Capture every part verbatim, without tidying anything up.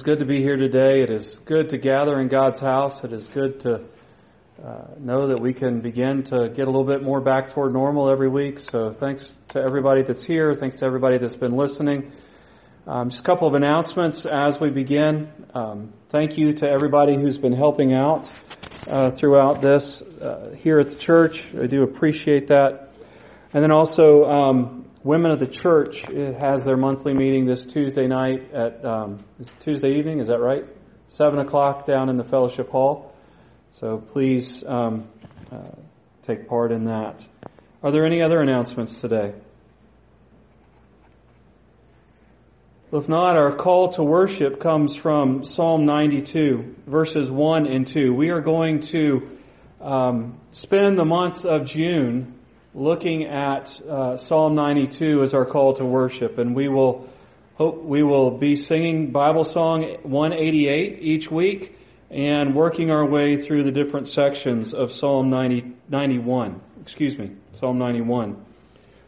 is good to be here today. It is good to gather in God's house. It is good to uh, know that we can begin to get a little bit more back toward normal every week. So thanks to everybody that's here. Thanks to everybody that's been listening. Um, just a couple of announcements as we begin. Um, thank you to everybody who's been helping out uh, throughout this uh, here at the church. I do appreciate that. And then also, um, Women of the Church has their monthly meeting this Tuesday night at um, it's Tuesday evening, is that right? Seven o'clock down in the fellowship hall. So please um, uh, take part in that. Are there any other announcements today? Well, if not, our call to worship comes from Psalm ninety-two, verses one and two. We are going to um, spend the month of June looking at uh, Psalm ninety-two as our call to worship, and we will hope we will be singing Bible Song one eighty-eight each week and working our way through the different sections of Psalm ninety, ninety-one. Excuse me, Psalm ninety-one.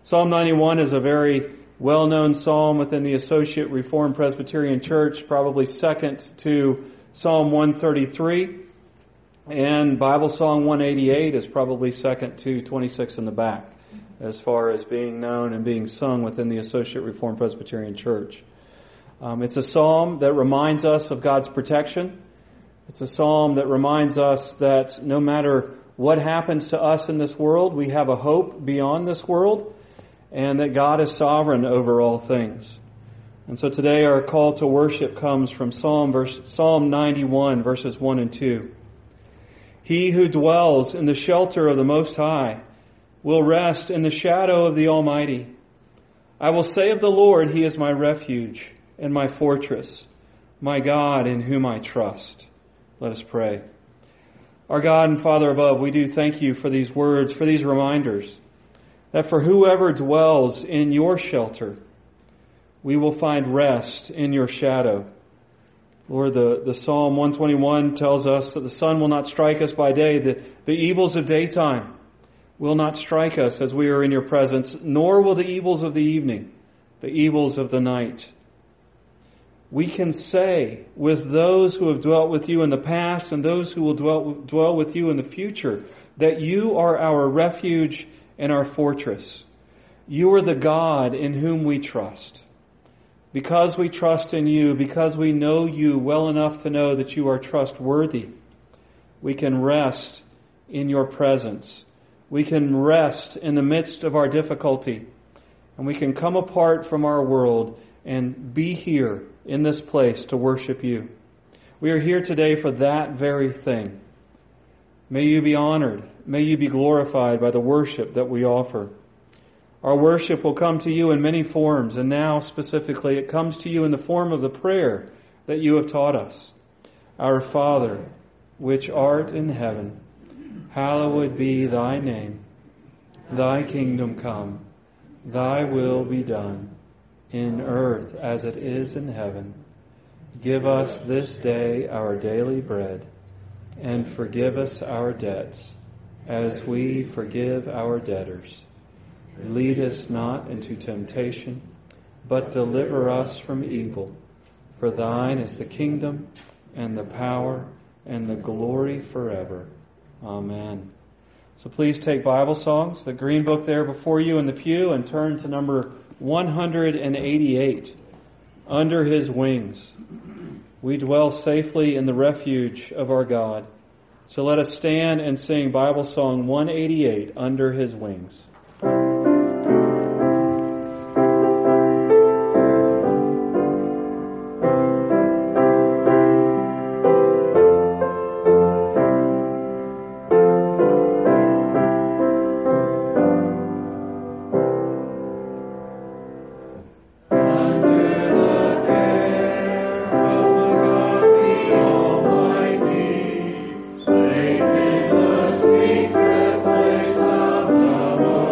Psalm ninety-one is a very well-known psalm within the Associate Reformed Presbyterian Church, probably second to Psalm one thirty-three. And Bible Song one eighty-eight is probably second to twenty-six in the back as far as being known and being sung within the Associate Reformed Presbyterian Church. Um, it's a psalm that reminds us of God's protection. It's a psalm that reminds us that no matter what happens to us in this world, we have a hope beyond this world and that God is sovereign over all things. And so today our call to worship comes from Psalm, verse, Psalm ninety-one, verses one and two. He who dwells in the shelter of the Most High will rest in the shadow of the Almighty. I will say of the Lord, He is my refuge and my fortress, my God in whom I trust. Let us pray. Our God and Father above, we do thank you for these words, for these reminders, that for whoever dwells in your shelter, we will find rest in your shadow. Lord, the, the Psalm one twenty-one tells us that the sun will not strike us by day. The, the evils of daytime will not strike us as we are in your presence, nor will the evils of the evening, the evils of the night. We can say with those who have dwelt with you in the past and those who will dwell, dwell with you in the future that you are our refuge and our fortress. You are the God in whom we trust. Because we trust in you, because we know you well enough to know that you are trustworthy, we can rest in your presence. We can rest in the midst of our difficulty. And we can come apart from our world and be here in this place to worship you. We are here today for that very thing. May you be honored. May you be glorified by the worship that we offer. Our worship will come to you in many forms, and now specifically it comes to you in the form of the prayer that you have taught us. Our Father, which art in heaven, hallowed be thy name. Thy kingdom come, thy will be done, in earth as it is in heaven. Give us this day our daily bread, and forgive us our debts, as we forgive our debtors. Lead us not into temptation, but deliver us from evil. For thine is the kingdom, and the power, and the glory forever. Amen. So please take Bible songs, the green book there before you in the pew, and turn to number one eighty-eight, Under His Wings. We dwell safely in the refuge of our God. So let us stand and sing Bible Song one eighty-eight, Under His Wings. Secret place of the world.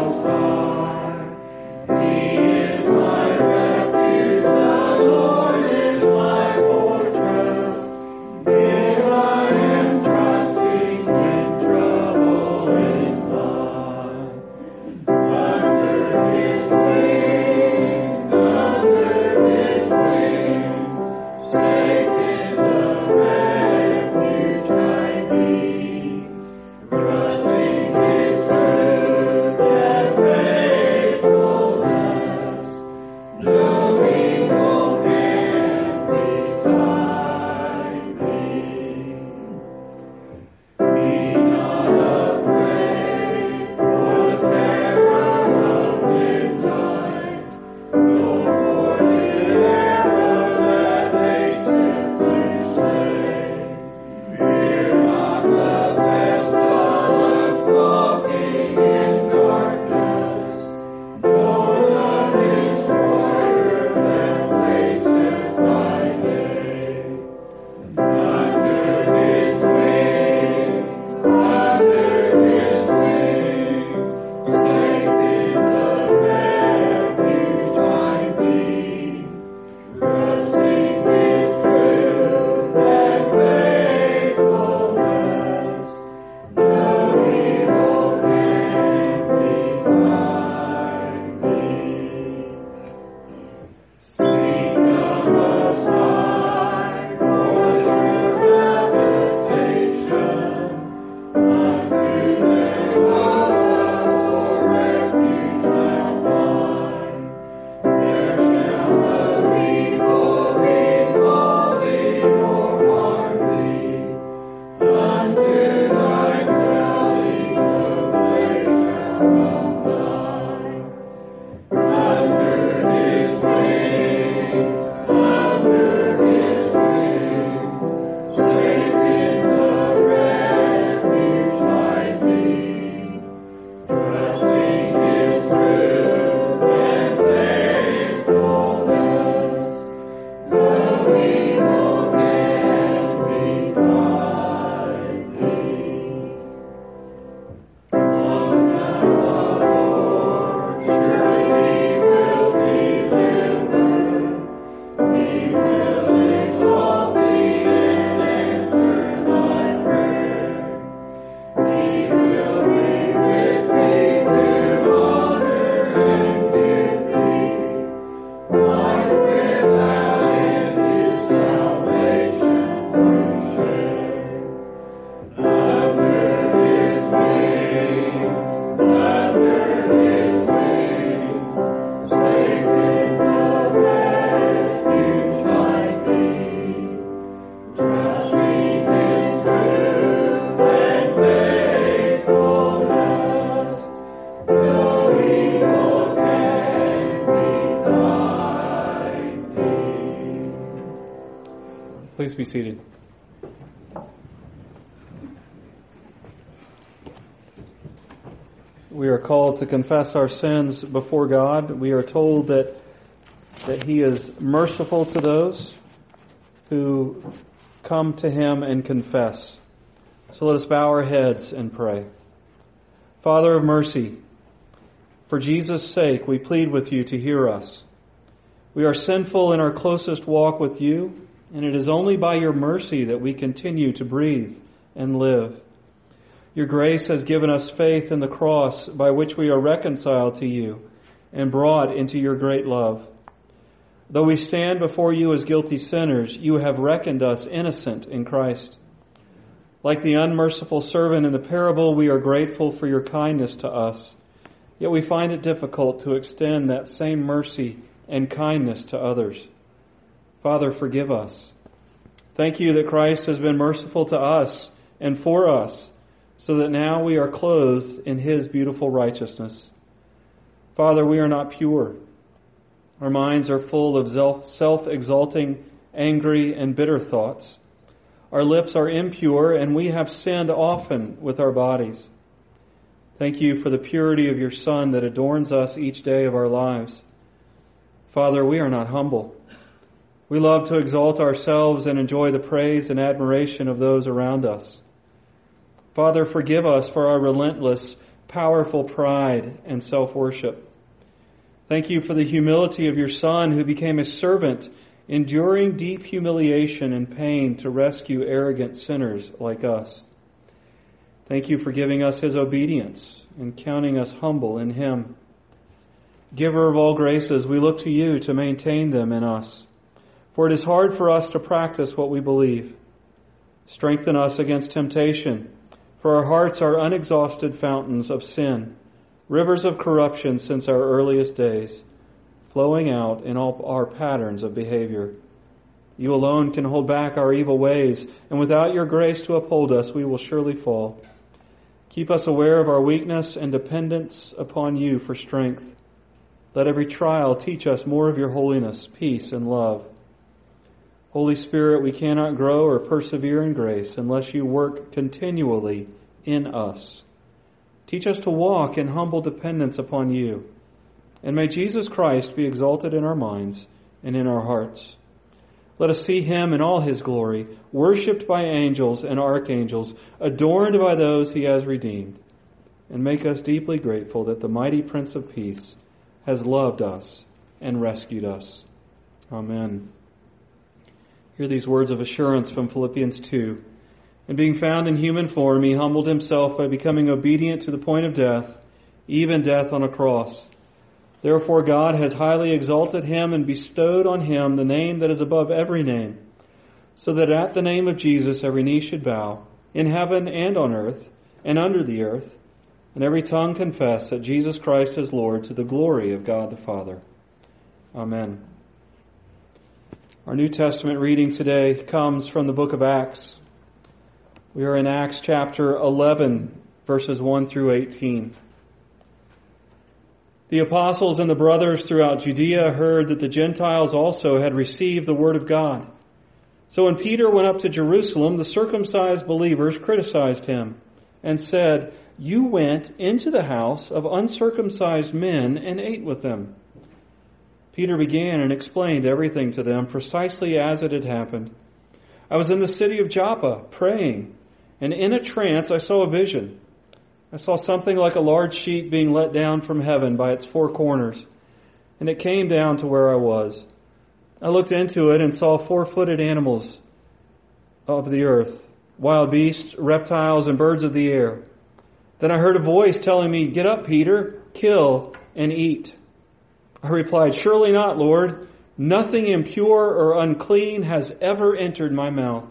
be seated. We are called to confess our sins before God. We are told that that He is merciful to those who come to Him and confess. So let us bow our heads and pray. Father of mercy, for Jesus' sake, we plead with you to hear us. We are sinful in our closest walk with you, and it is only by your mercy that we continue to breathe and live. Your grace has given us faith in the cross by which we are reconciled to you and brought into your great love. Though we stand before you as guilty sinners, you have reckoned us innocent in Christ. Like the unmerciful servant in the parable, we are grateful for your kindness to us. Yet we find it difficult to extend that same mercy and kindness to others. Father, forgive us. Thank you that Christ has been merciful to us and for us, so that now we are clothed in His beautiful righteousness. Father, we are not pure. Our minds are full of self-exalting, angry, and bitter thoughts. Our lips are impure, and we have sinned often with our bodies. Thank you for the purity of your Son that adorns us each day of our lives. Father, we are not humble. We love to exalt ourselves and enjoy the praise and admiration of those around us. Father, forgive us for our relentless, powerful pride and self-worship. Thank you for the humility of your Son who became a servant, enduring deep humiliation and pain to rescue arrogant sinners like us. Thank you for giving us His obedience and counting us humble in Him. Giver of all graces, we look to you to maintain them in us, for it is hard for us to practice what we believe. Strengthen us against temptation, for our hearts are unexhausted fountains of sin, rivers of corruption since our earliest days, flowing out in all our patterns of behavior. You alone can hold back our evil ways, and without your grace to uphold us, we will surely fall. Keep us aware of our weakness and dependence upon you for strength. Let every trial teach us more of your holiness, peace, and love. Holy Spirit, we cannot grow or persevere in grace unless you work continually in us. Teach us to walk in humble dependence upon you. And may Jesus Christ be exalted in our minds and in our hearts. Let us see Him in all His glory, worshipped by angels and archangels, adorned by those He has redeemed. And make us deeply grateful that the mighty Prince of Peace has loved us and rescued us. Amen. Hear these words of assurance from Philippians two. And being found in human form, He humbled Himself by becoming obedient to the point of death, even death on a cross. Therefore God has highly exalted Him and bestowed on Him the name that is above every name, so that at the name of Jesus every knee should bow, in heaven and on earth and under the earth, and every tongue confess that Jesus Christ is Lord, to the glory of God the Father. Amen. Our New Testament reading today comes from the book of Acts. We are in Acts chapter eleven, verses one through eighteen. The apostles and the brothers throughout Judea heard that the Gentiles also had received the word of God. So when Peter went up to Jerusalem, the circumcised believers criticized him and said, "You went into the house of uncircumcised men and ate with them." Peter began and explained everything to them precisely as it had happened. "I was in the city of Joppa praying, and in a trance I saw a vision. I saw something like a large sheet being let down from heaven by its four corners, and it came down to where I was. I looked into it and saw four-footed animals of the earth, wild beasts, reptiles, and birds of the air. Then I heard a voice telling me, 'Get up, Peter, kill and eat.' I replied, 'Surely not, Lord. Nothing impure or unclean has ever entered my mouth.'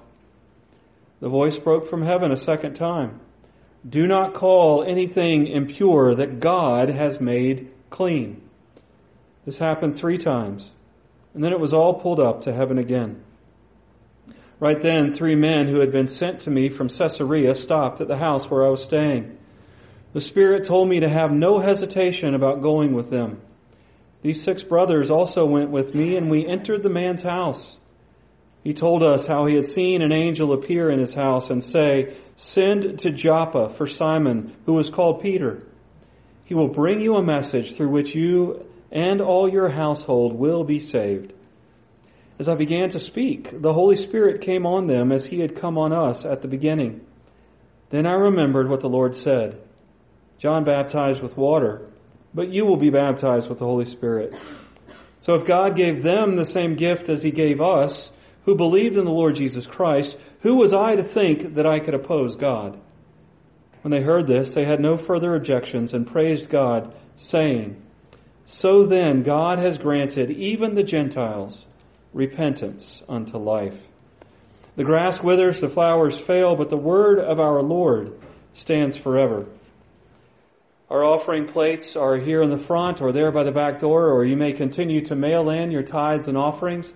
The voice broke from heaven a second time, 'Do not call anything impure that God has made clean.' This happened three times, and then it was all pulled up to heaven again. Right then, three men who had been sent to me from Caesarea stopped at the house where I was staying. The Spirit told me to have no hesitation about going with them. These six brothers also went with me, and we entered the man's house. He told us how he had seen an angel appear in his house and say, "Send to Joppa for Simon, who is called Peter. He will bring you a message through which you and all your household will be saved." As I began to speak, the Holy Spirit came on them as he had come on us at the beginning. Then I remembered what the Lord said. "John baptized with water, but you will be baptized with the Holy Spirit." So if God gave them the same gift as he gave us, who believed in the Lord Jesus Christ, who was I to think that I could oppose God? When they heard this, they had no further objections and praised God, saying, "So then God has granted even the Gentiles repentance unto life. The grass withers, the flowers fail, but the word of our Lord stands forever." Our offering plates are here in the front or there by the back door, or you may continue to mail in your tithes and offerings.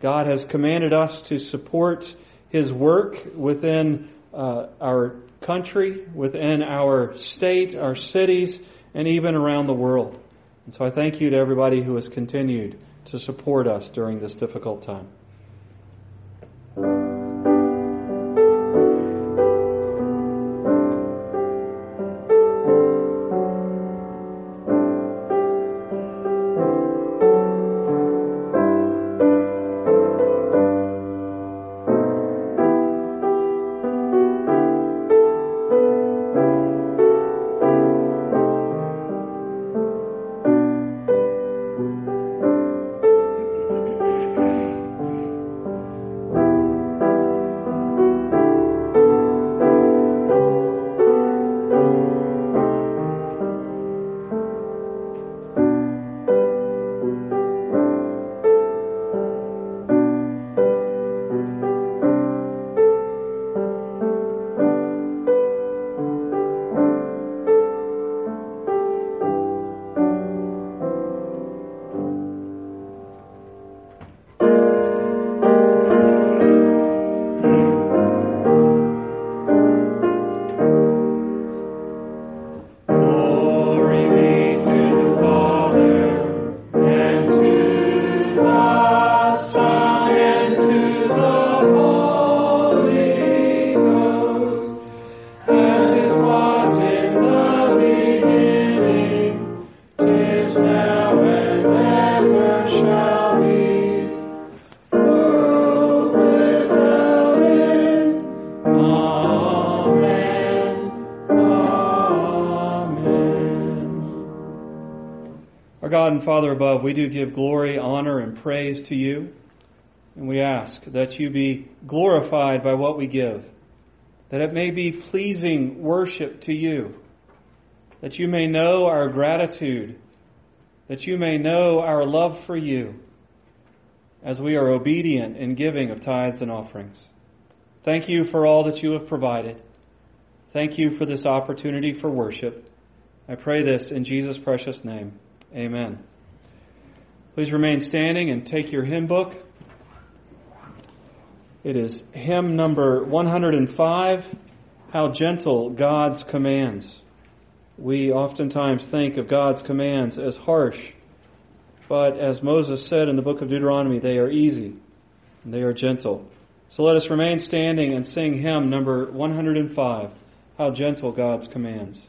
God has commanded us to support his work within uh, our country, within our state, our cities, and even around the world. And so I thank you to everybody who has continued to support us during this difficult time. God and Father above, we do give glory, honor, and praise to you. And we ask that you be glorified by what we give, that it may be pleasing worship to you, that you may know our gratitude, that you may know our love for you as we are obedient in giving of tithes and offerings. Thank you for all that you have provided. Thank you for this opportunity for worship. I pray this in Jesus' precious name. Amen. Please remain standing and take your hymn book. It is hymn number one hundred five, How Gentle God's Commands. We oftentimes think of God's commands as harsh, but as Moses said in the book of Deuteronomy, they are easy and they are gentle. So let us remain standing and sing hymn number one hundred five, How Gentle God's Commands.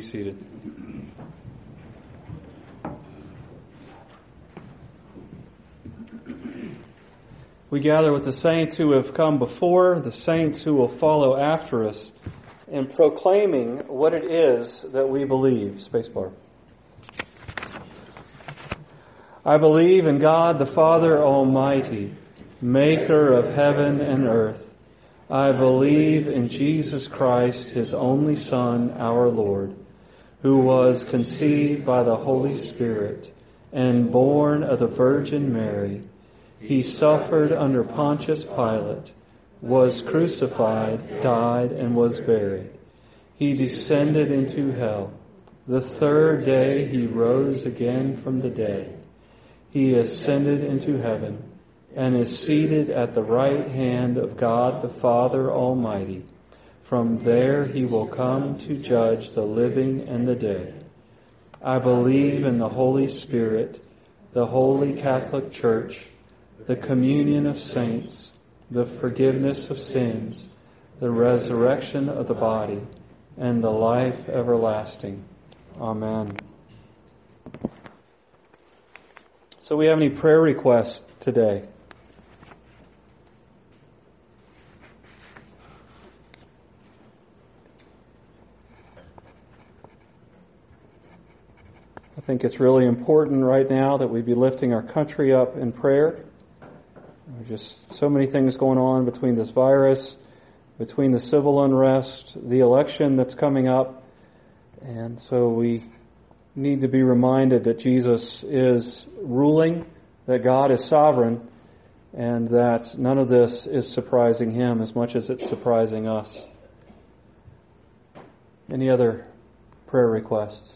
be seated. We gather with the saints who have come before, the saints who will follow after us, in proclaiming what it is that we believe. Spacebar. I believe in God the Father Almighty, maker of heaven and earth. I believe in Jesus Christ, his only Son, our Lord, who was conceived by the Holy Spirit and born of the Virgin Mary. He suffered under Pontius Pilate, was crucified, died, and was buried. He descended into hell. The third day he rose again from the dead. He ascended into heaven and is seated at the right hand of God the Father Almighty. From there he will come to judge the living and the dead. I believe in the Holy Spirit, the Holy Catholic Church, the communion of saints, the forgiveness of sins, the resurrection of the body, and the life everlasting. Amen. So we have any prayer requests today? I think it's really important right now that we be lifting our country up in prayer. There's just so many things going on between this virus, between the civil unrest, the election that's coming up. And so we need to be reminded that Jesus is ruling, that God is sovereign, and that none of this is surprising him as much as it's surprising us. Any other prayer requests?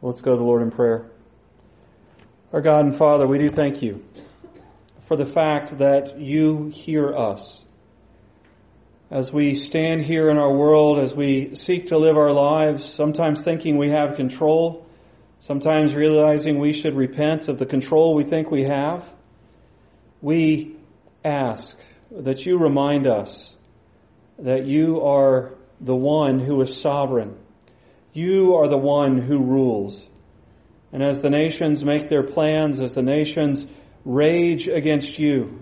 Let's go to the Lord in prayer. Our God and Father, we do thank you for the fact that you hear us. As we stand here in our world, as we seek to live our lives, sometimes thinking we have control, sometimes realizing we should repent of the control we think we have, we ask that you remind us that you are the one who is sovereign. You are the one who rules. And as the nations make their plans, as the nations rage against you,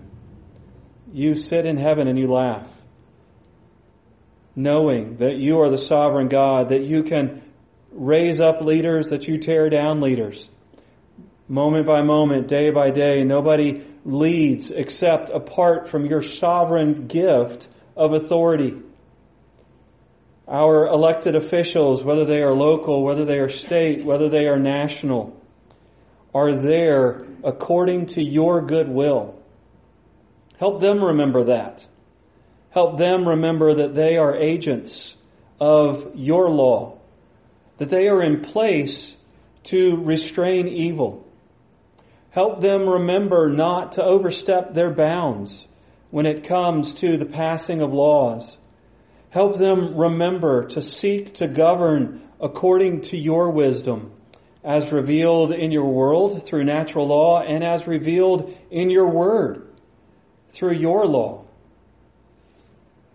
you sit in heaven and you laugh, knowing that you are the sovereign God, that you can raise up leaders, that you tear down leaders. Moment by moment, day by day, nobody leads except apart from your sovereign gift of authority. Our elected officials, whether they are local, whether they are state, whether they are national, are there according to your good will. Help them remember that. Help them remember that they are agents of your law, that they are in place to restrain evil. Help them remember not to overstep their bounds when it comes to the passing of laws. Help them remember to seek to govern according to your wisdom, as revealed in your world through natural law and as revealed in your word through your law.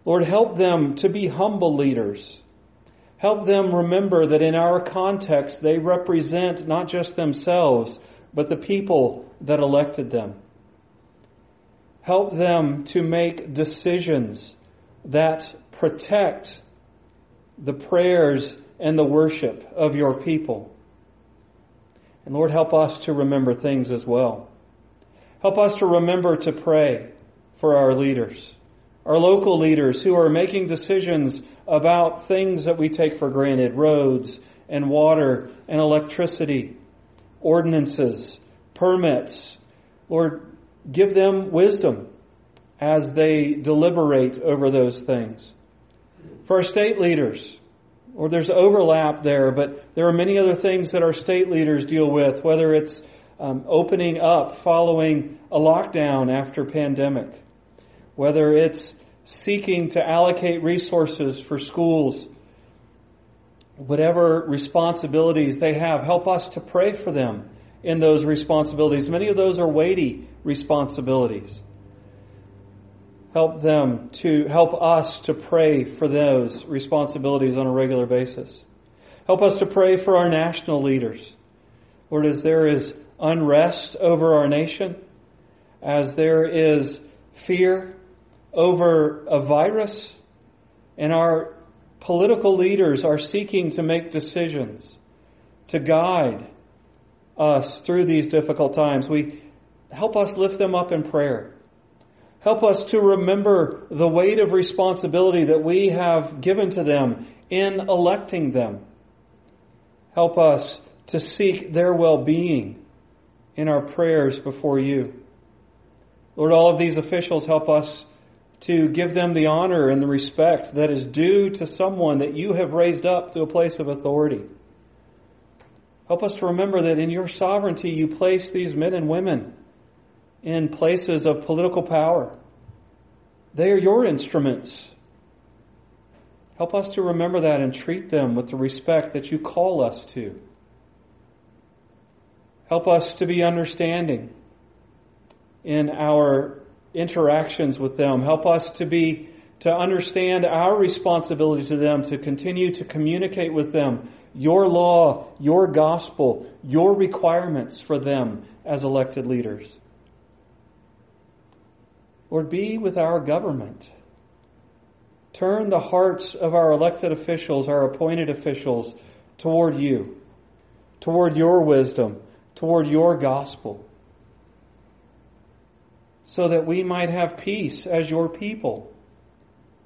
Lord, help them to be humble leaders. Help them remember that in our context they represent not just themselves, but the people that elected them. Help them to make decisions that protect the prayers and the worship of your people. And Lord, help us to remember things as well. Help us to remember to pray for our leaders, our local leaders who are making decisions about things that we take for granted, roads and water and electricity, ordinances, permits. Lord, give them wisdom as they deliberate over those things. For our state leaders, or there's overlap there, but there are many other things that our state leaders deal with, whether it's um, opening up following a lockdown after pandemic, whether it's seeking to allocate resources for schools, whatever responsibilities they have, help us to pray for them in those responsibilities. Many of those are weighty responsibilities. Help them to, help us to pray for those responsibilities on a regular basis. Help us to pray for our national leaders. Lord, as there is unrest over our nation, as there is fear over a virus, and our political leaders are seeking to make decisions to guide us through these difficult times, we help us lift them up in prayer. Help us to remember the weight of responsibility that we have given to them in electing them. Help us to seek their well-being in our prayers before you. Lord, all of these officials, help us to give them the honor and the respect that is due to someone that you have raised up to a place of authority. Help us to remember that in your sovereignty you place these men and women in places of political power. They are your instruments. Help us to remember that and treat them with the respect that you call us to. Help us to be understanding in our interactions with them. Help us to be to understand our responsibility to them, to continue to communicate with them your law, your gospel, your requirements for them as elected leaders. Lord, be with our government. Turn the hearts of our elected officials, our appointed officials, toward you, toward your wisdom, toward your gospel, so that we might have peace as your people,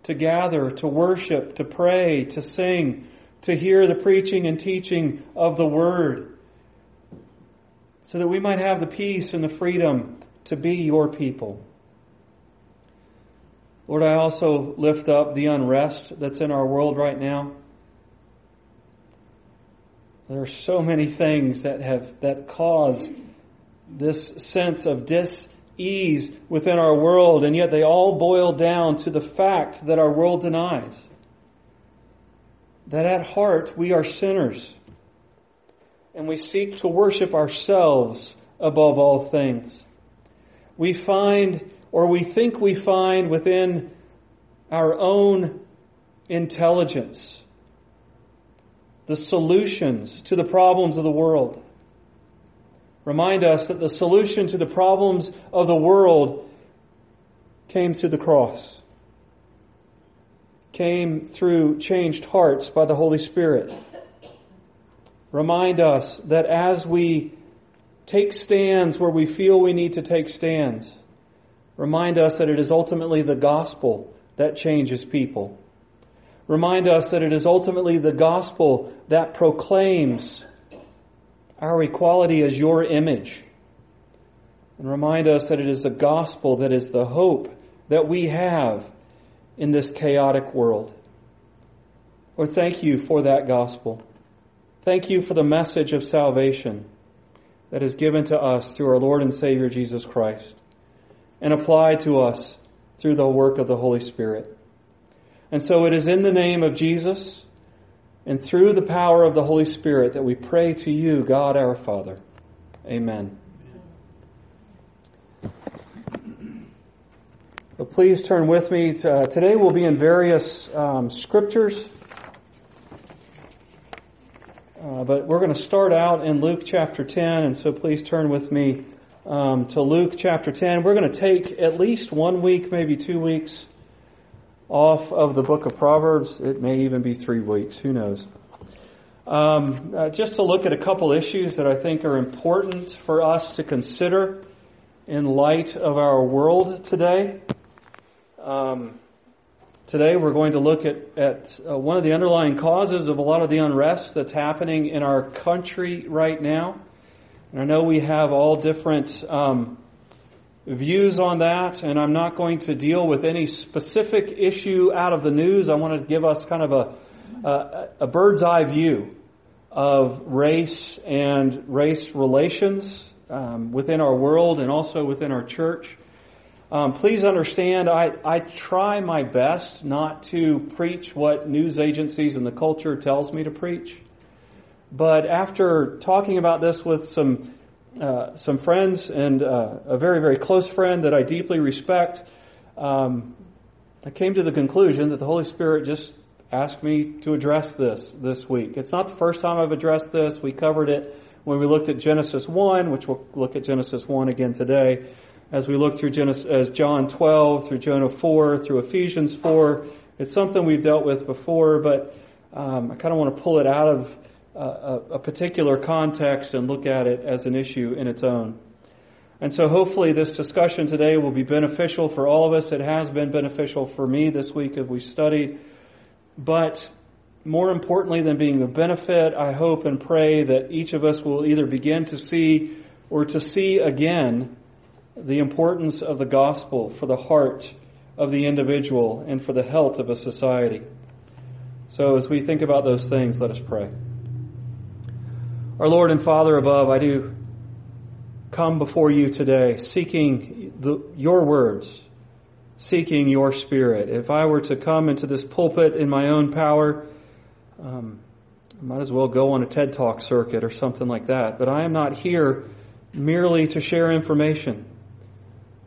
to gather, to worship, to pray, to sing, to hear the preaching and teaching of the word, so that we might have the peace and the freedom to be your people. Lord, I also lift up the unrest that's in our world right now. There are so many things that have that cause this sense of dis-ease within our world, and yet they all boil down to the fact that our world denies that at heart we are sinners, and we seek to worship ourselves above all things. We find Or we think we find within our own intelligence the solutions to the problems of the world. Remind us that the solution to the problems of the world came through the cross, came through changed hearts by the Holy Spirit. Remind us that as we take stands where we feel we need to take stands, remind us that it is ultimately the gospel that changes people. Remind us that it is ultimately the gospel that proclaims our equality as your image. And remind us that it is the gospel that is the hope that we have in this chaotic world. Lord, thank you for that gospel. Thank you for the message of salvation that is given to us through our Lord and Savior Jesus Christ, and apply to us through the work of the Holy Spirit. And so it is in the name of Jesus and through the power of the Holy Spirit that we pray to you, God our Father. Amen. So please turn with me. To, uh, today we'll be in various um, scriptures, uh, but we're going to start out in Luke chapter ten, and so please turn with me Um, to Luke chapter ten. We're going to take at least one week, maybe two weeks off of the book of Proverbs. It may even be three weeks. Who knows? Um, uh, just to look at a couple issues that I think are important for us to consider in light of our world today. Um, today we're going to look at, at uh, one of the underlying causes of a lot of the unrest that's happening in our country right now. And I know we have all different um, views on that, and I'm not going to deal with any specific issue out of the news. I want to give us kind of a, a, a bird's eye view of race and race relations um, within our world and also within our church. Um, please understand, I, I try my best not to preach what news agencies and the culture tells me to preach. But after talking about this with some uh, some friends and uh, a very, very close friend that I deeply respect, um, I came to the conclusion that the Holy Spirit just asked me to address this this week. It's not the first time I've addressed this. We covered it when we looked at Genesis one, which we'll look at Genesis one again today. As we look through Genesis, as John twelve, through Jonah four, through Ephesians four, it's something we've dealt with before, but um, I kind of want to pull it out of uh, a, a particular context and look at it as an issue in its own. And so hopefully this discussion today will be beneficial for all of us. It has been beneficial for me this week as we studied. But more importantly than being a benefit, I hope and pray that each of us will either begin to see or to see again the importance of the gospel for the heart of the individual and for the health of a society. So as we think about those things, let us pray. Our Lord and Father above, I do come before you today seeking the, your words, seeking your spirit. If I were to come into this pulpit in my own power, um, I might as well go on a TED Talk circuit or something like that. But I am not here merely to share information.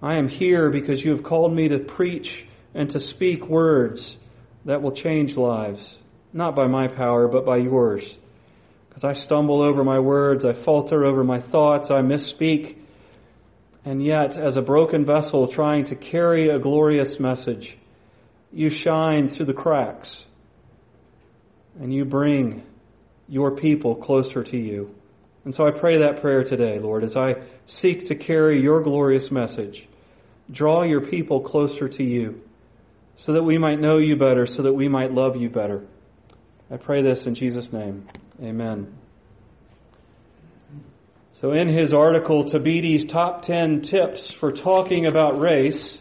I am here because you have called me to preach and to speak words that will change lives, not by my power, but by yours. Because I stumble over my words, I falter over my thoughts, I misspeak. And yet, as a broken vessel trying to carry a glorious message, you shine through the cracks and you bring your people closer to you. And so I pray that prayer today, Lord, as I seek to carry your glorious message. Draw your people closer to you so that we might know you better, so that we might love you better. I pray this in Jesus' name. Amen. So in his article, Thabiti's Top ten Tips for Talking About Race,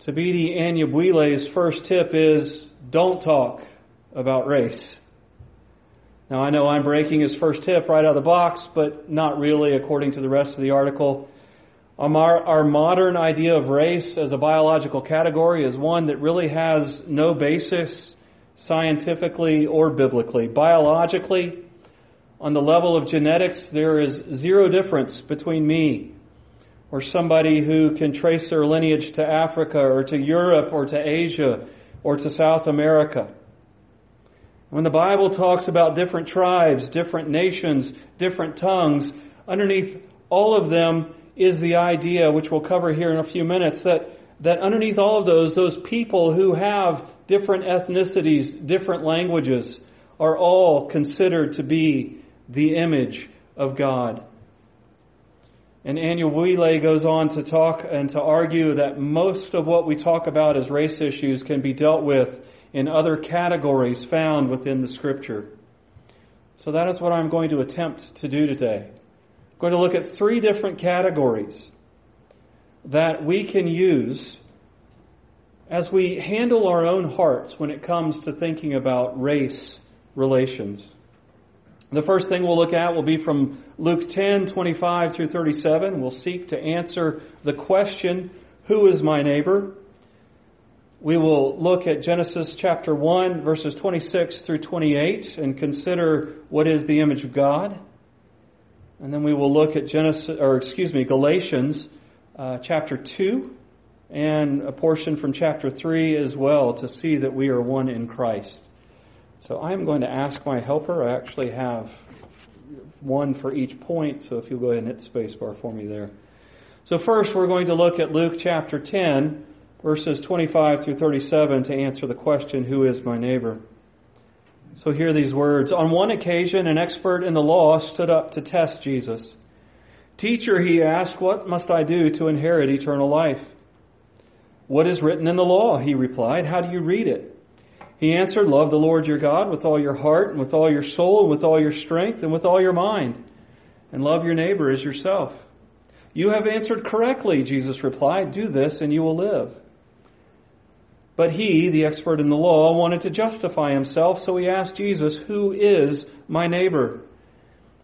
Thabiti Anyabwile's first tip is don't talk about race. Now, I know I'm breaking his first tip right out of the box, but not really according to the rest of the article. Um, our, our modern idea of race as a biological category is one that really has no basis scientifically or biblically. Biologically, on the level of genetics, there is zero difference between me or somebody who can trace their lineage to Africa or to Europe or to Asia or to South America. When the Bible talks about different tribes, different nations, different tongues, underneath all of them is the idea, which we'll cover here in a few minutes, that, that underneath all of those, those people who have different ethnicities, different languages, are all considered to be the image of God. And Anyabwile goes on to talk and to argue that most of what we talk about as race issues can be dealt with in other categories found within the Scripture. So that is what I'm going to attempt to do today. I'm going to look at three different categories that we can use as we handle our own hearts when it comes to thinking about race relations. The first thing we'll look at will be from Luke ten, twenty-five through thirty-seven. We'll seek to answer the question, who is my neighbor? We will look at Genesis chapter one, verses twenty-six through twenty-eight, and consider what is the image of God. And then we will look at Genesis, or excuse me, Galatians uh, chapter two, and a portion from chapter three as well, to see that we are one in Christ. So I'm going to ask my helper. I actually have one for each point, so if you'll go ahead and hit the spacebar for me there. So first, we're going to look at Luke chapter ten. Verses twenty-five through thirty-seven to answer the question, who is my neighbor? So hear these words. On one occasion, an expert in the law stood up to test Jesus. Teacher, he asked, what must I do to inherit eternal life? What is written in the law? He replied. How do you read it? He answered, love the Lord your God with all your heart and with all your soul and with all your strength and with all your mind, and love your neighbor as yourself. You have answered correctly, Jesus replied. Do this and you will live. But he, the expert in the law, wanted to justify himself, so he asked Jesus, who is my neighbor?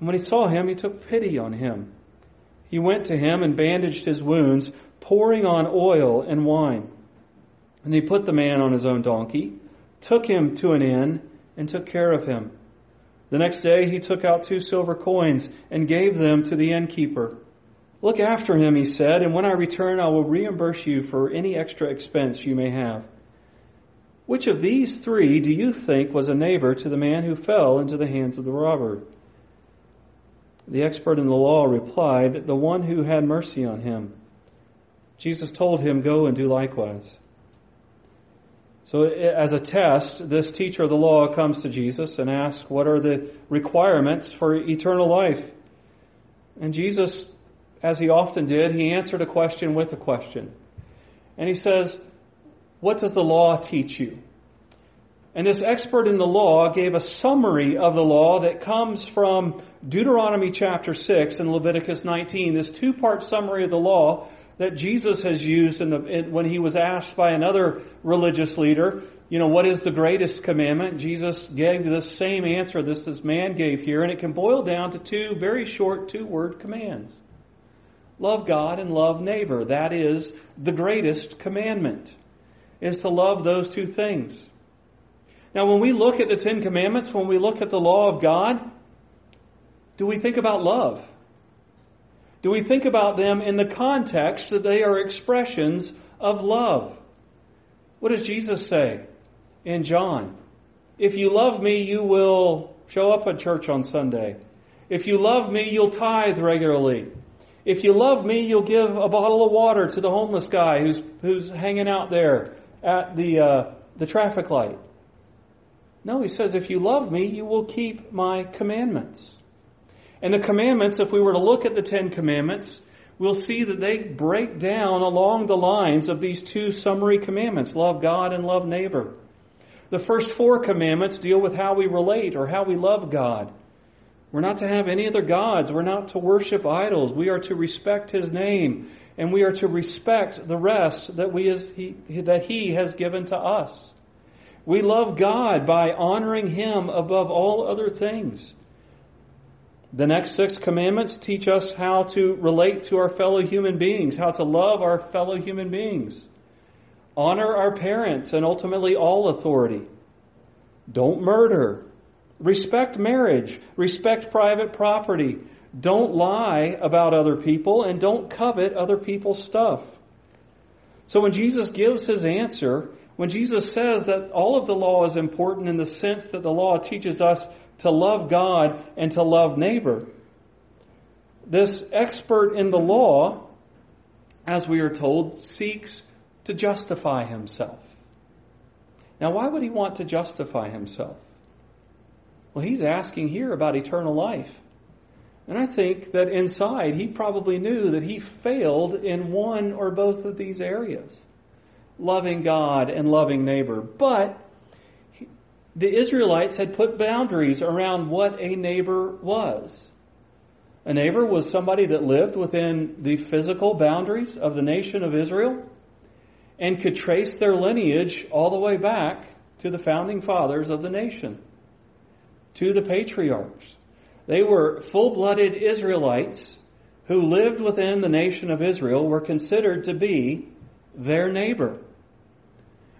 And when he saw him, he took pity on him. He went to him and bandaged his wounds, pouring on oil and wine. And he put the man on his own donkey, took him to an inn, and took care of him. The next day he took out two silver coins and gave them to the innkeeper. Look after him, he said, and when I return I will reimburse you for any extra expense you may have. Which of these three do you think was a neighbor to the man who fell into the hands of the robber? The expert in the law replied, the one who had mercy on him. Jesus told him, go and do likewise. So as a test, this teacher of the law comes to Jesus and asks, what are the requirements for eternal life? And Jesus, as he often did, he answered a question with a question. And he says, what does the law teach you? And this expert in the law gave a summary of the law that comes from Deuteronomy chapter six and Leviticus nineteen, this two-part summary of the law that Jesus has used in the, in, when he was asked by another religious leader, you know, what is the greatest commandment? Jesus gave the same answer this, this man gave here, and it can boil down to two very short two-word commands. Love God and love neighbor. That is the greatest commandment, is to love those two things. Now, when we look at the Ten Commandments, when we look at the law of God, do we think about love? Do we think about them in the context that they are expressions of love? What does Jesus say in John? If you love me, you will show up at church on Sunday. If you love me, you'll tithe regularly. If you love me, you'll give a bottle of water to the homeless guy who's who's hanging out there at the uh, the traffic light. No, he says, if you love me, you will keep my commandments. And the commandments, if we were to look at the Ten Commandments, we'll see that they break down along the lines of these two summary commandments, love God and love neighbor. The first four commandments deal with how we relate or how we love God. We're not to have any other gods. We're not to worship idols. We are to respect his name, and we are to respect the rest that we is, he, that he has given to us. We love God by honoring him above all other things. The next six commandments teach us how to relate to our fellow human beings, how to love our fellow human beings. Honor our parents and ultimately all authority. Don't murder. Respect marriage. Respect private property. Don't lie about other people and don't covet other people's stuff. So when Jesus gives his answer, when Jesus says that all of the law is important in the sense that the law teaches us to love God and to love neighbor, this expert in the law, as we are told, seeks to justify himself. Now, why would he want to justify himself? Well, he's asking here about eternal life. And I think that inside he probably knew that he failed in one or both of these areas, loving God and loving neighbor. But the Israelites had put boundaries around what a neighbor was. A neighbor was somebody that lived within the physical boundaries of the nation of Israel and could trace their lineage all the way back to the founding fathers of the nation, to the patriarchs. They were full-blooded Israelites who lived within the nation of Israel, were considered to be their neighbor.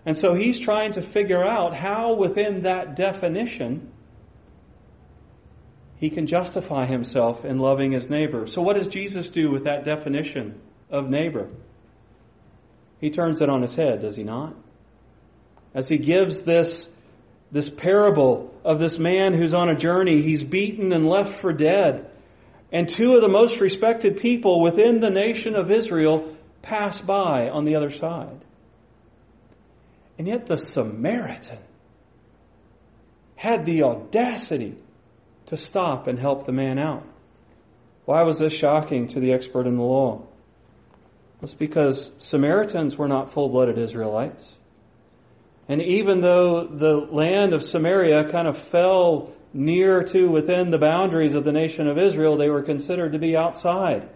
And so he's trying to figure out how within that definition he can justify himself in loving his neighbor. So what does Jesus do with that definition of neighbor? He turns it on his head, does he not? As he gives this, this parable of this man who's on a journey, he's beaten and left for dead. And two of the most respected people within the nation of Israel pass by on the other side. And yet the Samaritan had the audacity to stop and help the man out. Why was this shocking to the expert in the law? It's because Samaritans were not full-blooded Israelites. And even though the land of Samaria kind of fell near to within the boundaries of the nation of Israel, they were considered to be outside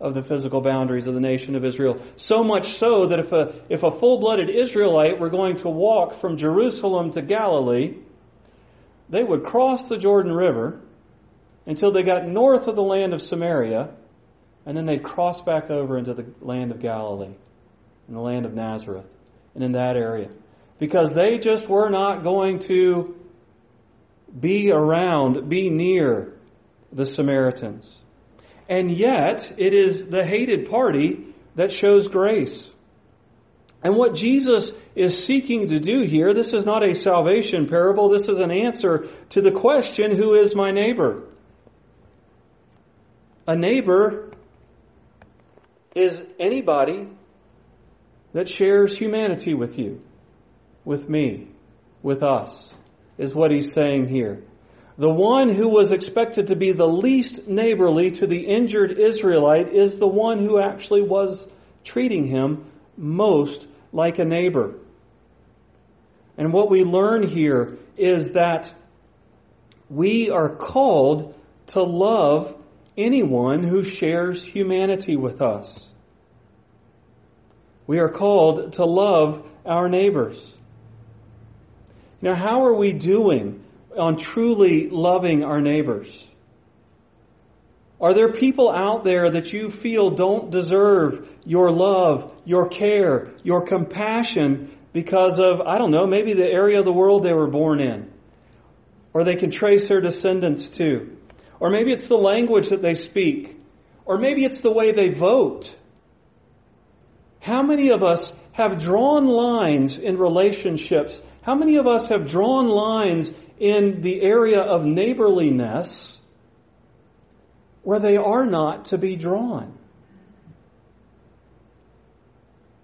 of the physical boundaries of the nation of Israel. So much so that if a, if a full-blooded Israelite were going to walk from Jerusalem to Galilee, they would cross the Jordan River until they got north of the land of Samaria, and then they'd cross back over into the land of Galilee, in the land of Nazareth, and in that area. Because they just were not going to be around, be near the Samaritans. And yet, it is the hated party that shows grace. And what Jesus is seeking to do here, this is not a salvation parable, this is an answer to the question, who is my neighbor? A neighbor is anybody that shares humanity with you, with me, with us, is what he's saying here. The one who was expected to be the least neighborly to the injured Israelite is the one who actually was treating him most like a neighbor. And what we learn here is that we are called to love anyone who shares humanity with us. We are called to love our neighbors. Now, how are we doing on truly loving our neighbors? Are there people out there that you feel don't deserve your love, your care, your compassion because of, I don't know, maybe the area of the world they were born in, or they can trace their descendants to? Or maybe it's the language that they speak. Or maybe it's the way they vote. How many of us have drawn lines in relationships? How many of us have drawn lines in the area of neighborliness where they are not to be drawn?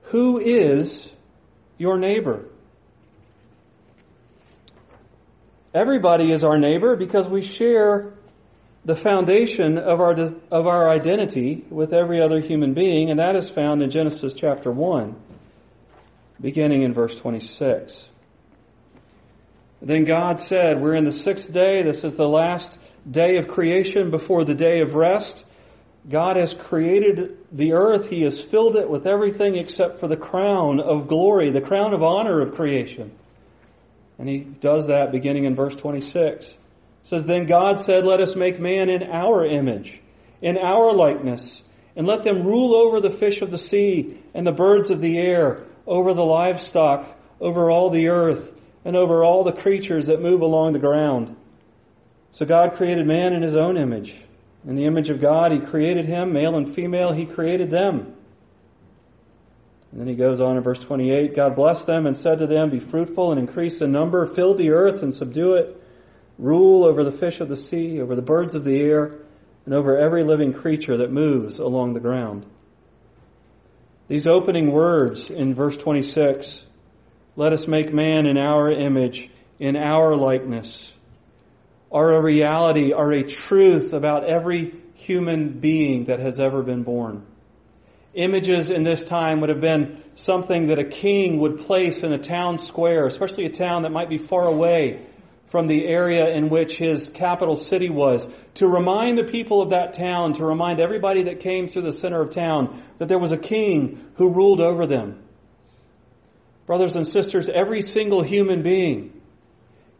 Who is your neighbor? Everybody is our neighbor because we share the foundation of our of our identity with every other human being, and that is found in Genesis chapter one, beginning in verse twenty-six. Then God said, we're in the sixth day. This is the last day of creation before the day of rest. God has created the earth. He has filled it with everything except for the crown of glory, the crown of honor of creation. And he does that beginning in verse twenty-six. It says, then God said, let us make man in our image, in our likeness, and let them rule over the fish of the sea and the birds of the air, over the livestock, over all the earth, and over all the creatures that move along the ground. So God created man in his own image. In the image of God, he created him, male and female, he created them. And then he goes on in verse twenty-eight, God blessed them and said to them, be fruitful and increase in number, fill the earth and subdue it. Rule over the fish of the sea, over the birds of the air, and over every living creature that moves along the ground. These opening words in verse twenty-six, let us make man in our image, in our likeness, are a reality, are a truth about every human being that has ever been born. Images in this time would have been something that a king would place in a town square, especially a town that might be far away from the area in which his capital city was, to remind the people of that town, to remind everybody that came through the center of town that there was a king who ruled over them. Brothers and sisters, every single human being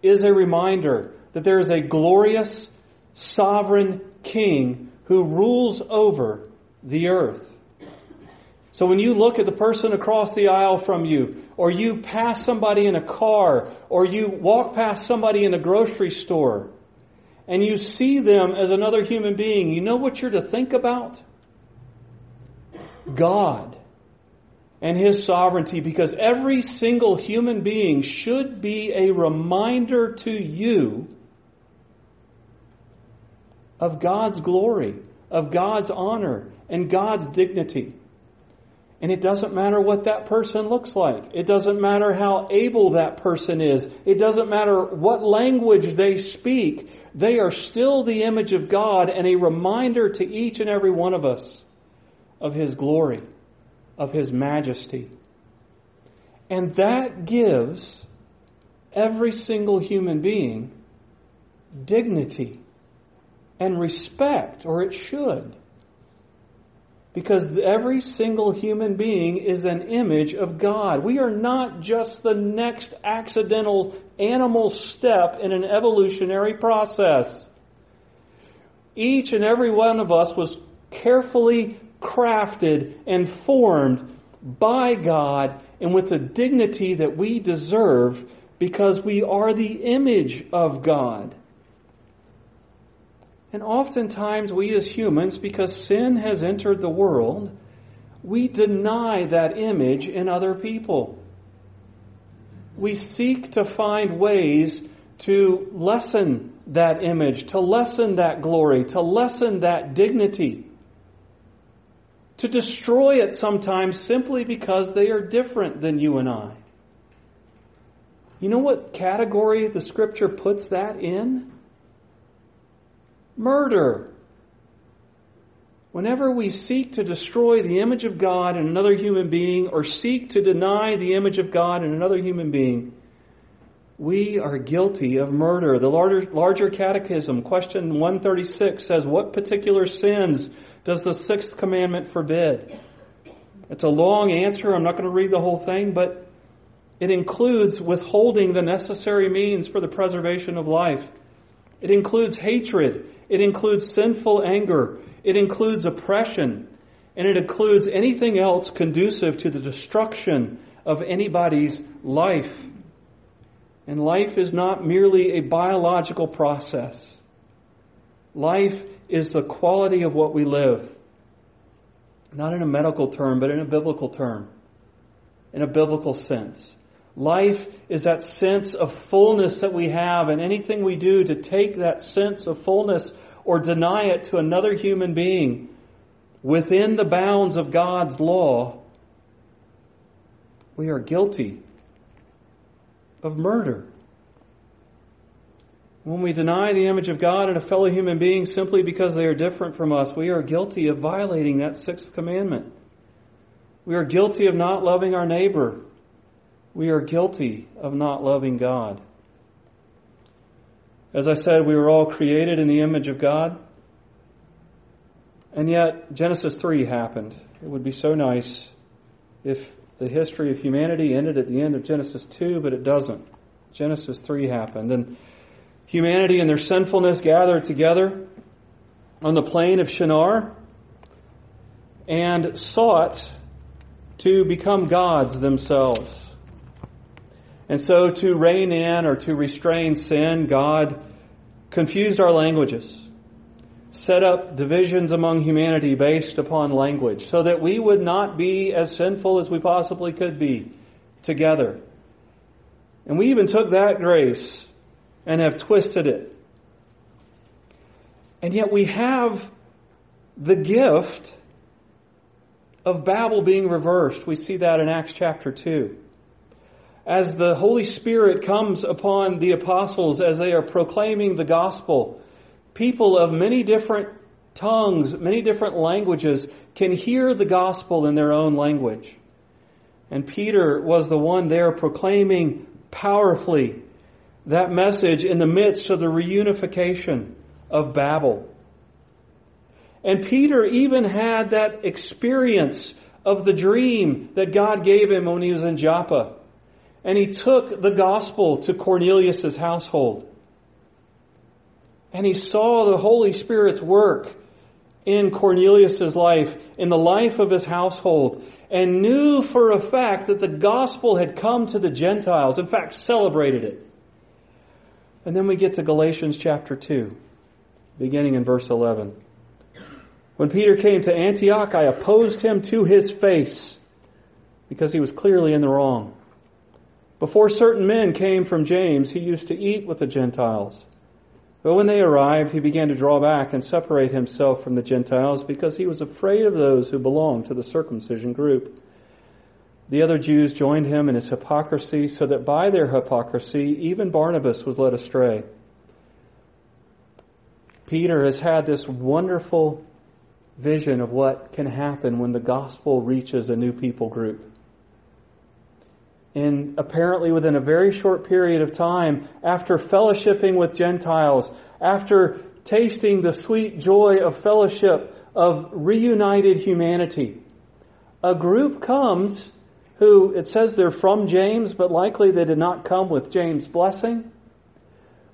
is a reminder that there is a glorious, sovereign king who rules over the earth. So when you look at the person across the aisle from you, or you pass somebody in a car, or you walk past somebody in a grocery store, and you see them as another human being, you know what you're to think about? God and His sovereignty, because every single human being should be a reminder to you of God's glory, of God's honor, and God's dignity. And it doesn't matter what that person looks like. It doesn't matter how able that person is. It doesn't matter what language they speak. They are still the image of God and a reminder to each and every one of us of His glory, of His majesty. And that gives every single human being dignity and respect, or it should. Because every single human being is an image of God. We are not just the next accidental animal step in an evolutionary process. Each and every one of us was carefully crafted and formed by God and with the dignity that we deserve because we are the image of God. And oftentimes we as humans, because sin has entered the world, we deny that image in other people. We seek to find ways to lessen that image, to lessen that glory, to lessen that dignity, to destroy it sometimes simply because they are different than you and I. You know what category the Scripture puts that in? Murder. Whenever we seek to destroy the image of God in another human being or seek to deny the image of God in another human being, we are guilty of murder. The larger, larger Catechism, question one thirty-six, says, what particular sins does the sixth commandment forbid? It's a long answer. I'm not going to read the whole thing, but it includes withholding the necessary means for the preservation of life. It includes hatred. It includes sinful anger. It includes oppression. And it includes anything else conducive to the destruction of anybody's life. And life is not merely a biological process. Life is the quality of what we live. Not in a medical term, but in a biblical term. In a biblical sense. Life is that sense of fullness that we have, and anything we do to take that sense of fullness or deny it to another human being within the bounds of God's law, we are guilty of murder. When we deny the image of God in a fellow human being simply because they are different from us, we are guilty of violating that sixth commandment. We are guilty of not loving our neighbor. We are guilty of not loving God. As I said, we were all created in the image of God. And yet, Genesis three happened. It would be so nice if the history of humanity ended at the end of Genesis two, but it doesn't. Genesis three happened. And humanity and their sinfulness gathered together on the plain of Shinar and sought to become gods themselves. And so to rein in or to restrain sin, God confused our languages, set up divisions among humanity based upon language so that we would not be as sinful as we possibly could be together. And we even took that grace and have twisted it. And yet we have the gift of Babel being reversed. We see that in Acts chapter two. As the Holy Spirit comes upon the apostles as they are proclaiming the gospel, people of many different tongues, many different languages can hear the gospel in their own language. And Peter was the one there proclaiming powerfully that message in the midst of the reunification of Babel. And Peter even had that experience of the dream that God gave him when he was in Joppa. And he took the gospel to Cornelius' household. And he saw the Holy Spirit's work in Cornelius' life, in the life of his household, and knew for a fact that the gospel had come to the Gentiles, in fact, celebrated it. And then we get to Galatians chapter two, beginning in verse eleven. When Peter came to Antioch, I opposed him to his face, because he was clearly in the wrong. Before certain men came from James, he used to eat with the Gentiles. But when they arrived, he began to draw back and separate himself from the Gentiles because he was afraid of those who belonged to the circumcision group. The other Jews joined him in his hypocrisy, so that by their hypocrisy, even Barnabas was led astray. Peter has had this wonderful vision of what can happen when the gospel reaches a new people group. And apparently within a very short period of time, after fellowshipping with Gentiles, after tasting the sweet joy of fellowship of reunited humanity. A group comes who, it says they're from James, but likely they did not come with James' blessing.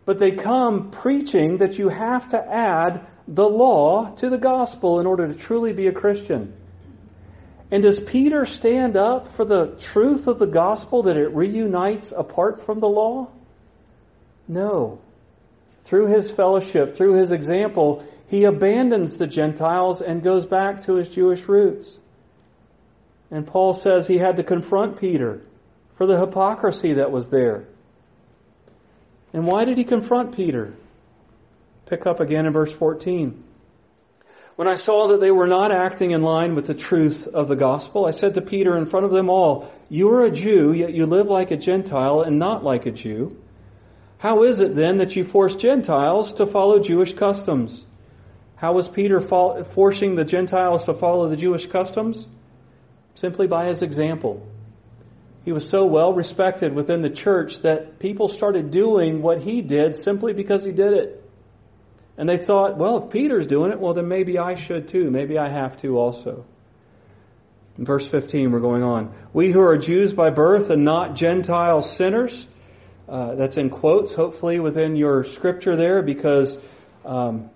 But they come preaching that you have to add the law to the gospel in order to truly be a Christian. And does Peter stand up for the truth of the gospel that it reunites apart from the law? No. Through his fellowship, through his example, he abandons the Gentiles and goes back to his Jewish roots. And Paul says he had to confront Peter for the hypocrisy that was there. And why did he confront Peter? Pick up again in verse fourteen. When I saw that they were not acting in line with the truth of the gospel, I said to Peter in front of them all, "You are a Jew, yet you live like a Gentile and not like a Jew. How is it then that you force Gentiles to follow Jewish customs?" How was Peter fo- forcing the Gentiles to follow the Jewish customs? Simply by his example. He was so well respected within the church that people started doing what he did simply because he did it. And they thought, well, if Peter's doing it, well, then maybe I should too. Maybe I have to also. In verse fifteen, we're going on. "We who are Jews by birth and not Gentile sinners." Uh, that's in quotes, hopefully, within your scripture there, because um,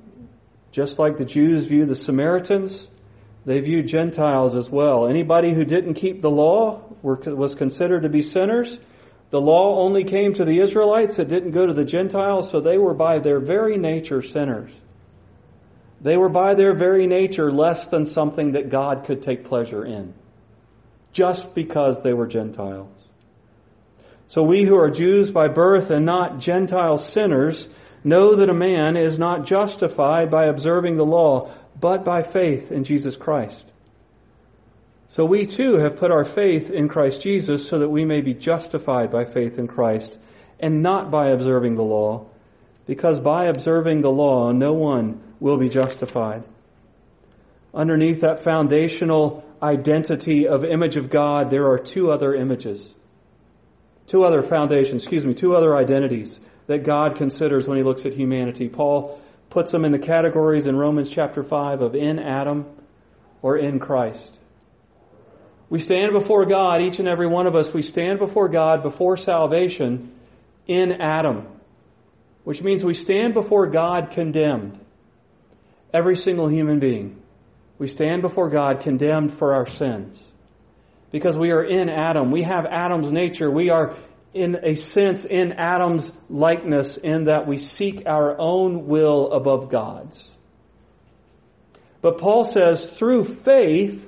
just like the Jews view the Samaritans, they view Gentiles as well. Anybody who didn't keep the law were, was considered to be sinners. The law only came to the Israelites. It didn't go to the Gentiles, so they were by their very nature sinners. They were by their very nature less than something that God could take pleasure in, just because they were Gentiles. "So we who are Jews by birth and not Gentile sinners know that a man is not justified by observing the law, but by faith in Jesus Christ. So we too have put our faith in Christ Jesus so that we may be justified by faith in Christ and not by observing the law, because by observing the law no one will be justified." Underneath that foundational identity of image of God, there are two other images. Two other foundations, excuse me, two other identities that God considers when he looks at humanity. Paul puts them in the categories in Romans chapter five of in Adam or in Christ. We stand before God, each and every one of us, we stand before God before salvation in Adam, which means we stand before God condemned. Every single human being, we stand before God condemned for our sins. Because we are in Adam. We have Adam's nature. We are, in a sense, in Adam's likeness in that we seek our own will above God's. But Paul says, through faith,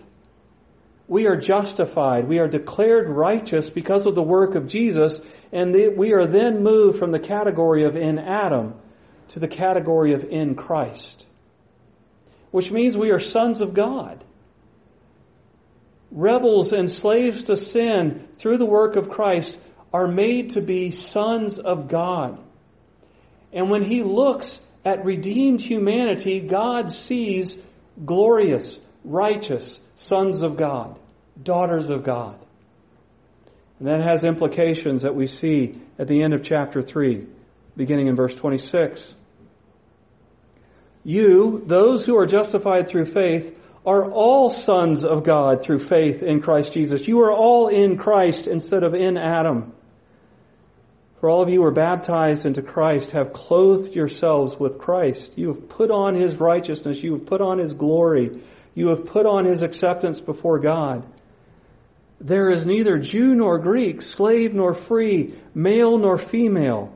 we are justified. We are declared righteous because of the work of Jesus. And we are then moved from the category of in Adam to the category of in Christ. Which means we are sons of God. Rebels and slaves to sin through the work of Christ are made to be sons of God. And when he looks at redeemed humanity, God sees glorious, righteous sons of God, daughters of God. And that has implications that we see at the end of chapter three, beginning in verse twenty-six. "You, those who are justified through faith, are all sons of God through faith in Christ Jesus." You are all in Christ instead of in Adam. "For all of you who are baptized into Christ have clothed yourselves with Christ." You have put on his righteousness. You have put on his glory. You have put on his acceptance before God. "There is neither Jew nor Greek, slave nor free, male nor female.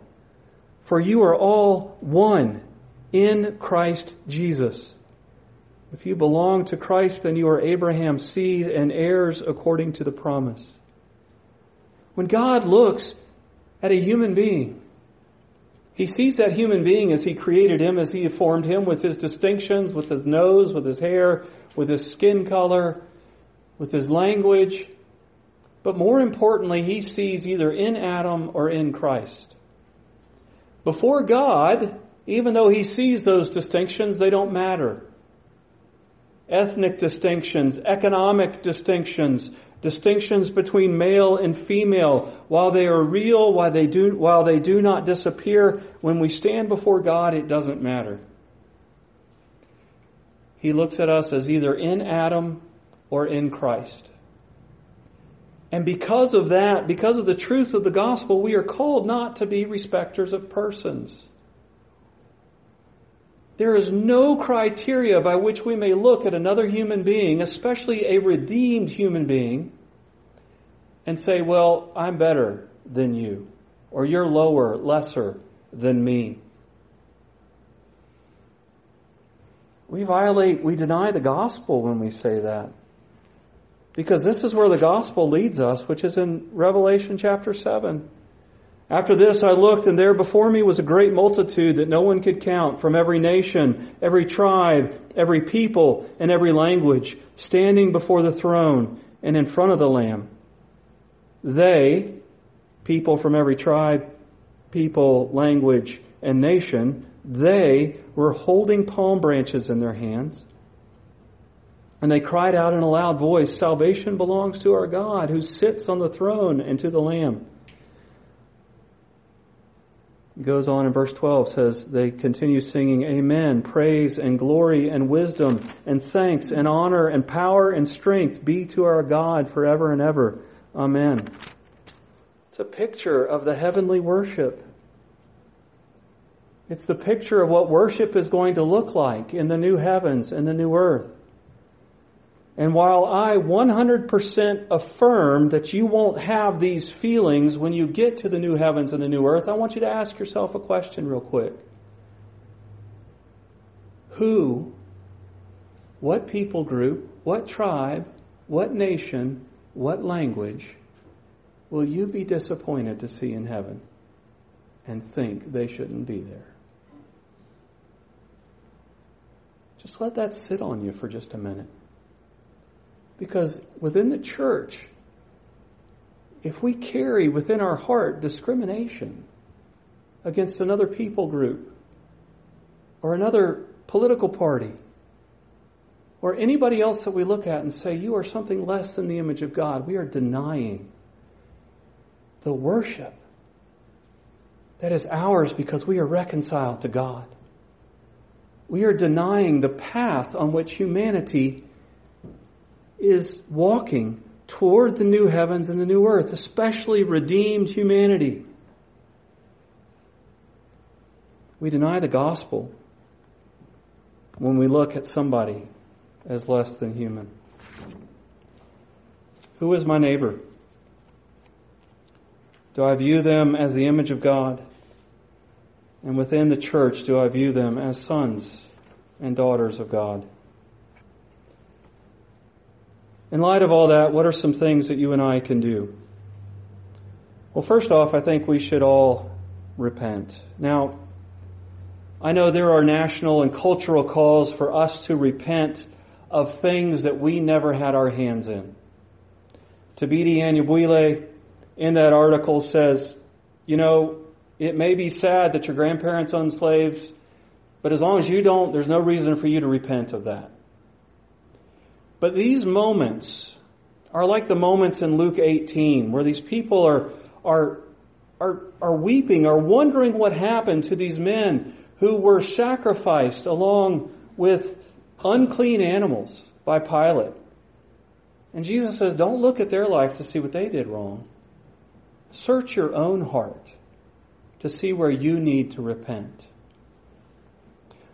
For you are all one in Christ Jesus. If you belong to Christ, then you are Abraham's seed and heirs according to the promise." When God looks at a human being, he sees that human being as he created him, as he formed him, with his distinctions, with his nose, with his hair, with his skin color, with his language. But more importantly, he sees either in Adam or in Christ. Before God, even though he sees those distinctions, they don't matter. Ethnic distinctions, economic distinctions, distinctions between male and female, while they are real, while they do, while they do not disappear, when we stand before God, it doesn't matter. He looks at us as either in Adam or in Christ. And because of that, because of the truth of the gospel, we are called not to be respecters of persons. There is no criteria by which we may look at another human being, especially a redeemed human being, and say, well, I'm better than you, or you're lower, lesser than me. We violate, we deny the gospel when we say that. Because this is where the gospel leads us, which is in Revelation chapter seven. After this I looked, and there before me was a great multitude that no one could count, from every nation, every tribe, every people, and every language, standing before the throne and in front of the Lamb. They, people from every tribe, people, language, and nation, they were holding palm branches in their hands. And they cried out in a loud voice, "Salvation belongs to our God who sits on the throne and to the Lamb." It goes on in verse twelve, says, they continue singing, "Amen, praise and glory and wisdom and thanks and honor and power and strength be to our God forever and ever. Amen." It's a picture of the heavenly worship. It's the picture of what worship is going to look like in the new heavens and the new earth. And while I one hundred percent affirm that you won't have these feelings when you get to the new heavens and the new earth, I want you to ask yourself a question real quick. Who, what people group, what tribe, what nation, what language will you be disappointed to see in heaven and think they shouldn't be there? Just let that sit on you for just a minute. Because within the church, if we carry within our heart discrimination against another people group or another political party or anybody else that we look at and say, you are something less than the image of God, we are denying the worship that is ours because we are reconciled to God. We are denying the path on which humanity is walking toward the new heavens and the new earth, especially redeemed humanity. We deny the gospel when we look at somebody as less than human. Who is my neighbor? Do I view them as the image of God? And within the church, do I view them as sons and daughters of God? In light of all that, what are some things that you and I can do? Well, first off, I think we should all repent. Now, I know there are national and cultural calls for us to repent of things that we never had our hands in. Thabiti Anyabwile in that article says, you know, it may be sad that your grandparents owned slaves, but as long as you don't, there's no reason for you to repent of that. But these moments are like the moments in Luke eighteen where these people are, are, are, are weeping, are wondering what happened to these men who were sacrificed along with unclean animals by Pilate. And Jesus says, don't look at their life to see what they did wrong. Search your own heart to see where you need to repent.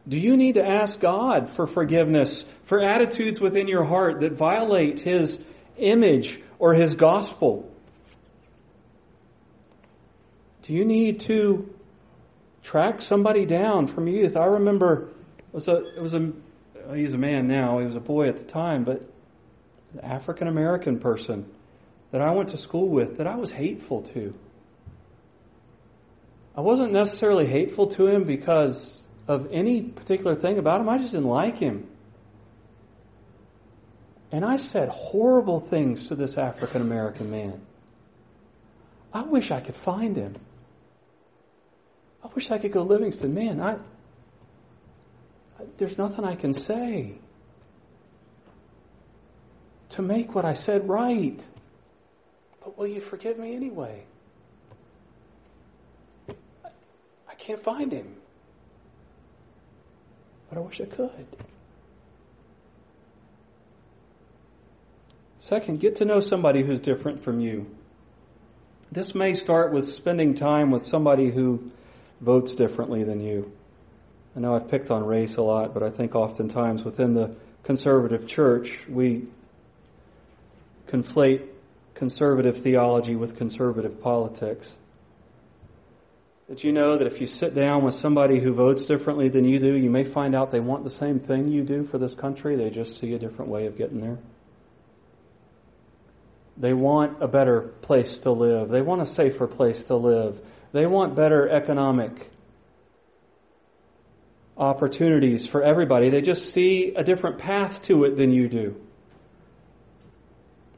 Do you need to ask God for forgiveness for attitudes within your heart that violate His image or His gospel? Do you need to track somebody down from youth? I remember it was a it was a he's a man now, he was a boy at the time, but an African American person that I went to school with that I was hateful to. I wasn't necessarily hateful to him because of any particular thing about him. I just didn't like him. And I said horrible things to this African American man. I wish I could find him. I wish I could go Livingston. Man, I, there's nothing I can say to make what I said right. But will you forgive me anyway? I, I can't find him. But I wish I could. Second, get to know somebody who's different from you. This may start with spending time with somebody who votes differently than you. I know I've picked on race a lot, but I think oftentimes within the conservative church, we conflate conservative theology with conservative politics. Did you know that if you sit down with somebody who votes differently than you do, you may find out they want the same thing you do for this country, they just see a different way of getting there? They want a better place to live. They want a safer place to live. They want better economic opportunities for everybody. They just see a different path to it than you do.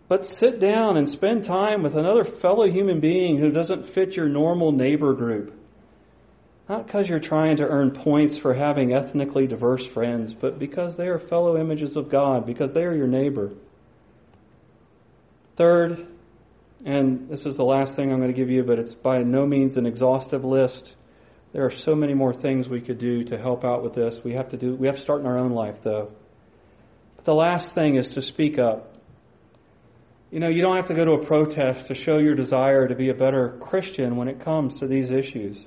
But sit down and spend time with another fellow human being who doesn't fit your normal neighbor group. Not because you're trying to earn points for having ethnically diverse friends, but because they are fellow images of God, because they are your neighbor. Third, and this is the last thing I'm going to give you, but it's by no means an exhaustive list. There are so many more things we could do to help out with this. We have to do, we have to start in our own life, though. But the last thing is to speak up. You know, you don't have to go to a protest to show your desire to be a better Christian when it comes to these issues.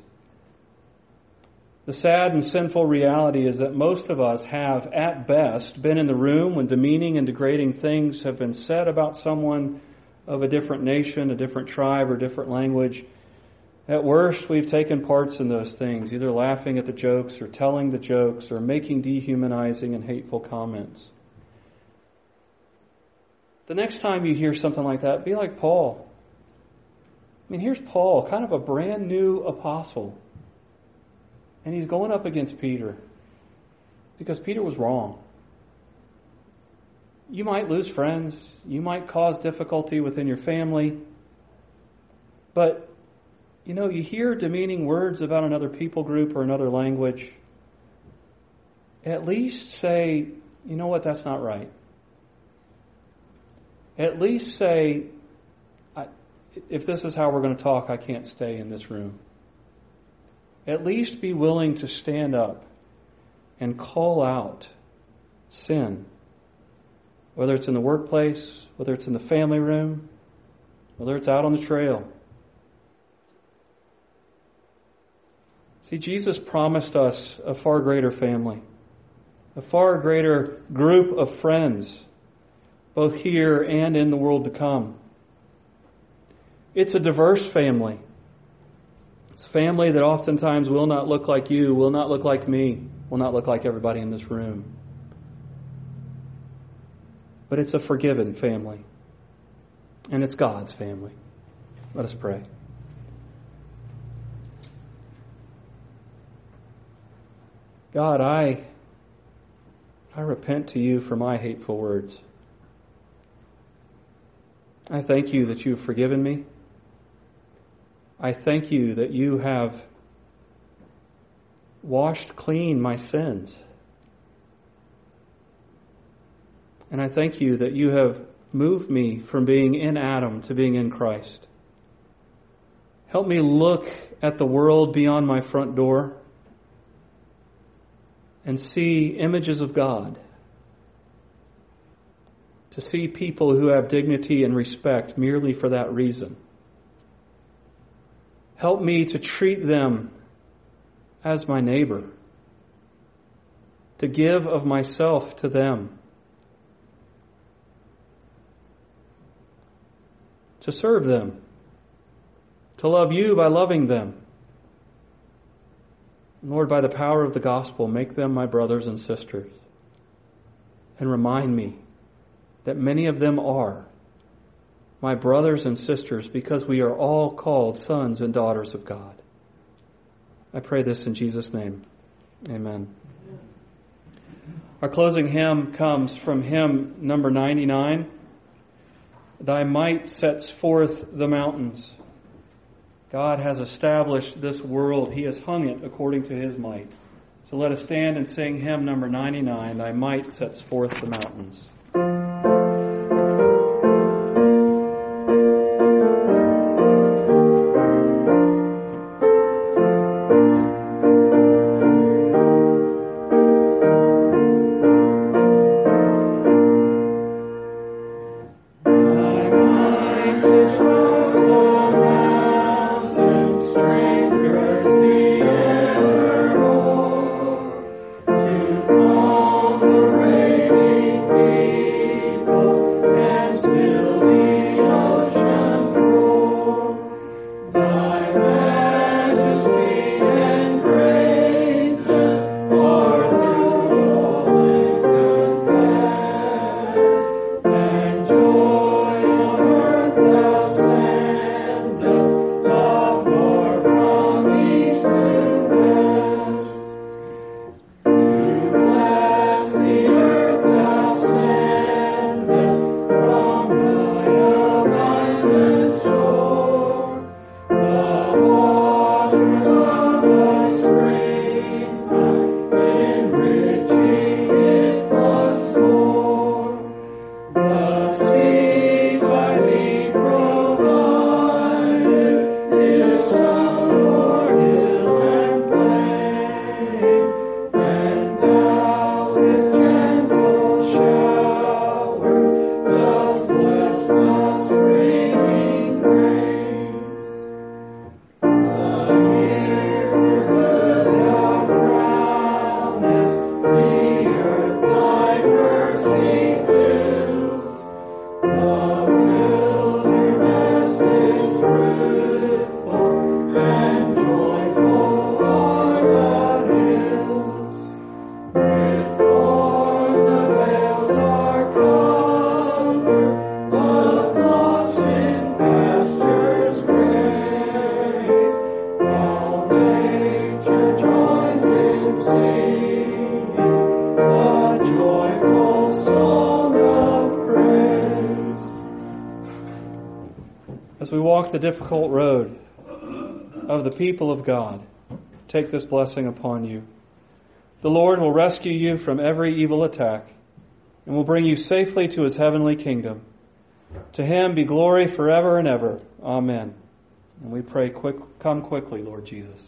The sad and sinful reality is that most of us have, at best, been in the room when demeaning and degrading things have been said about someone of a different nation, a different tribe, or different language. At worst, we've taken parts in those things, either laughing at the jokes or telling the jokes or making dehumanizing and hateful comments. The next time you hear something like that, be like Paul. I mean, here's Paul, kind of a brand new apostle. And he's going up against Peter because Peter was wrong. You might lose friends. You might cause difficulty within your family. But, you know, you hear demeaning words about another people group or another language. At least say, you know what, that's not right. At least say, I, if this is how we're going to talk, I can't stay in this room. At least be willing to stand up and call out sin, whether it's in the workplace, whether it's in the family room, whether it's out on the trail. See, Jesus promised us a far greater family, a far greater group of friends, both here and in the world to come. It's a diverse family. It's a family that oftentimes will not look like you, will not look like me, will not look like everybody in this room. But it's a forgiven family. And it's God's family. Let us pray. God, I, I repent to you for my hateful words. I thank you that you have forgiven me. I thank you that you have washed clean my sins. And I thank you that you have moved me from being in Adam to being in Christ. Help me look at the world beyond my front door and see images of God. To see people who have dignity and respect merely for that reason. Help me to treat them as my neighbor, to give of myself to them, to serve them, to love you by loving them. And Lord, by the power of the gospel, make them my brothers and sisters, and remind me that many of them are my brothers and sisters because we are all called sons and daughters of God. I pray this in Jesus' name. Amen. Our closing hymn comes from hymn number ninety-nine. Thy might sets forth the mountains. God has established this world. He has hung it according to his might. So let us stand and sing hymn number ninety-nine, Thy might sets forth the mountains. The difficult road of the people of God, take this blessing upon you. The Lord will rescue you from every evil attack and will bring you safely to his heavenly kingdom. To him be glory forever and ever. Amen. And we pray, quick, come quickly, Lord Jesus.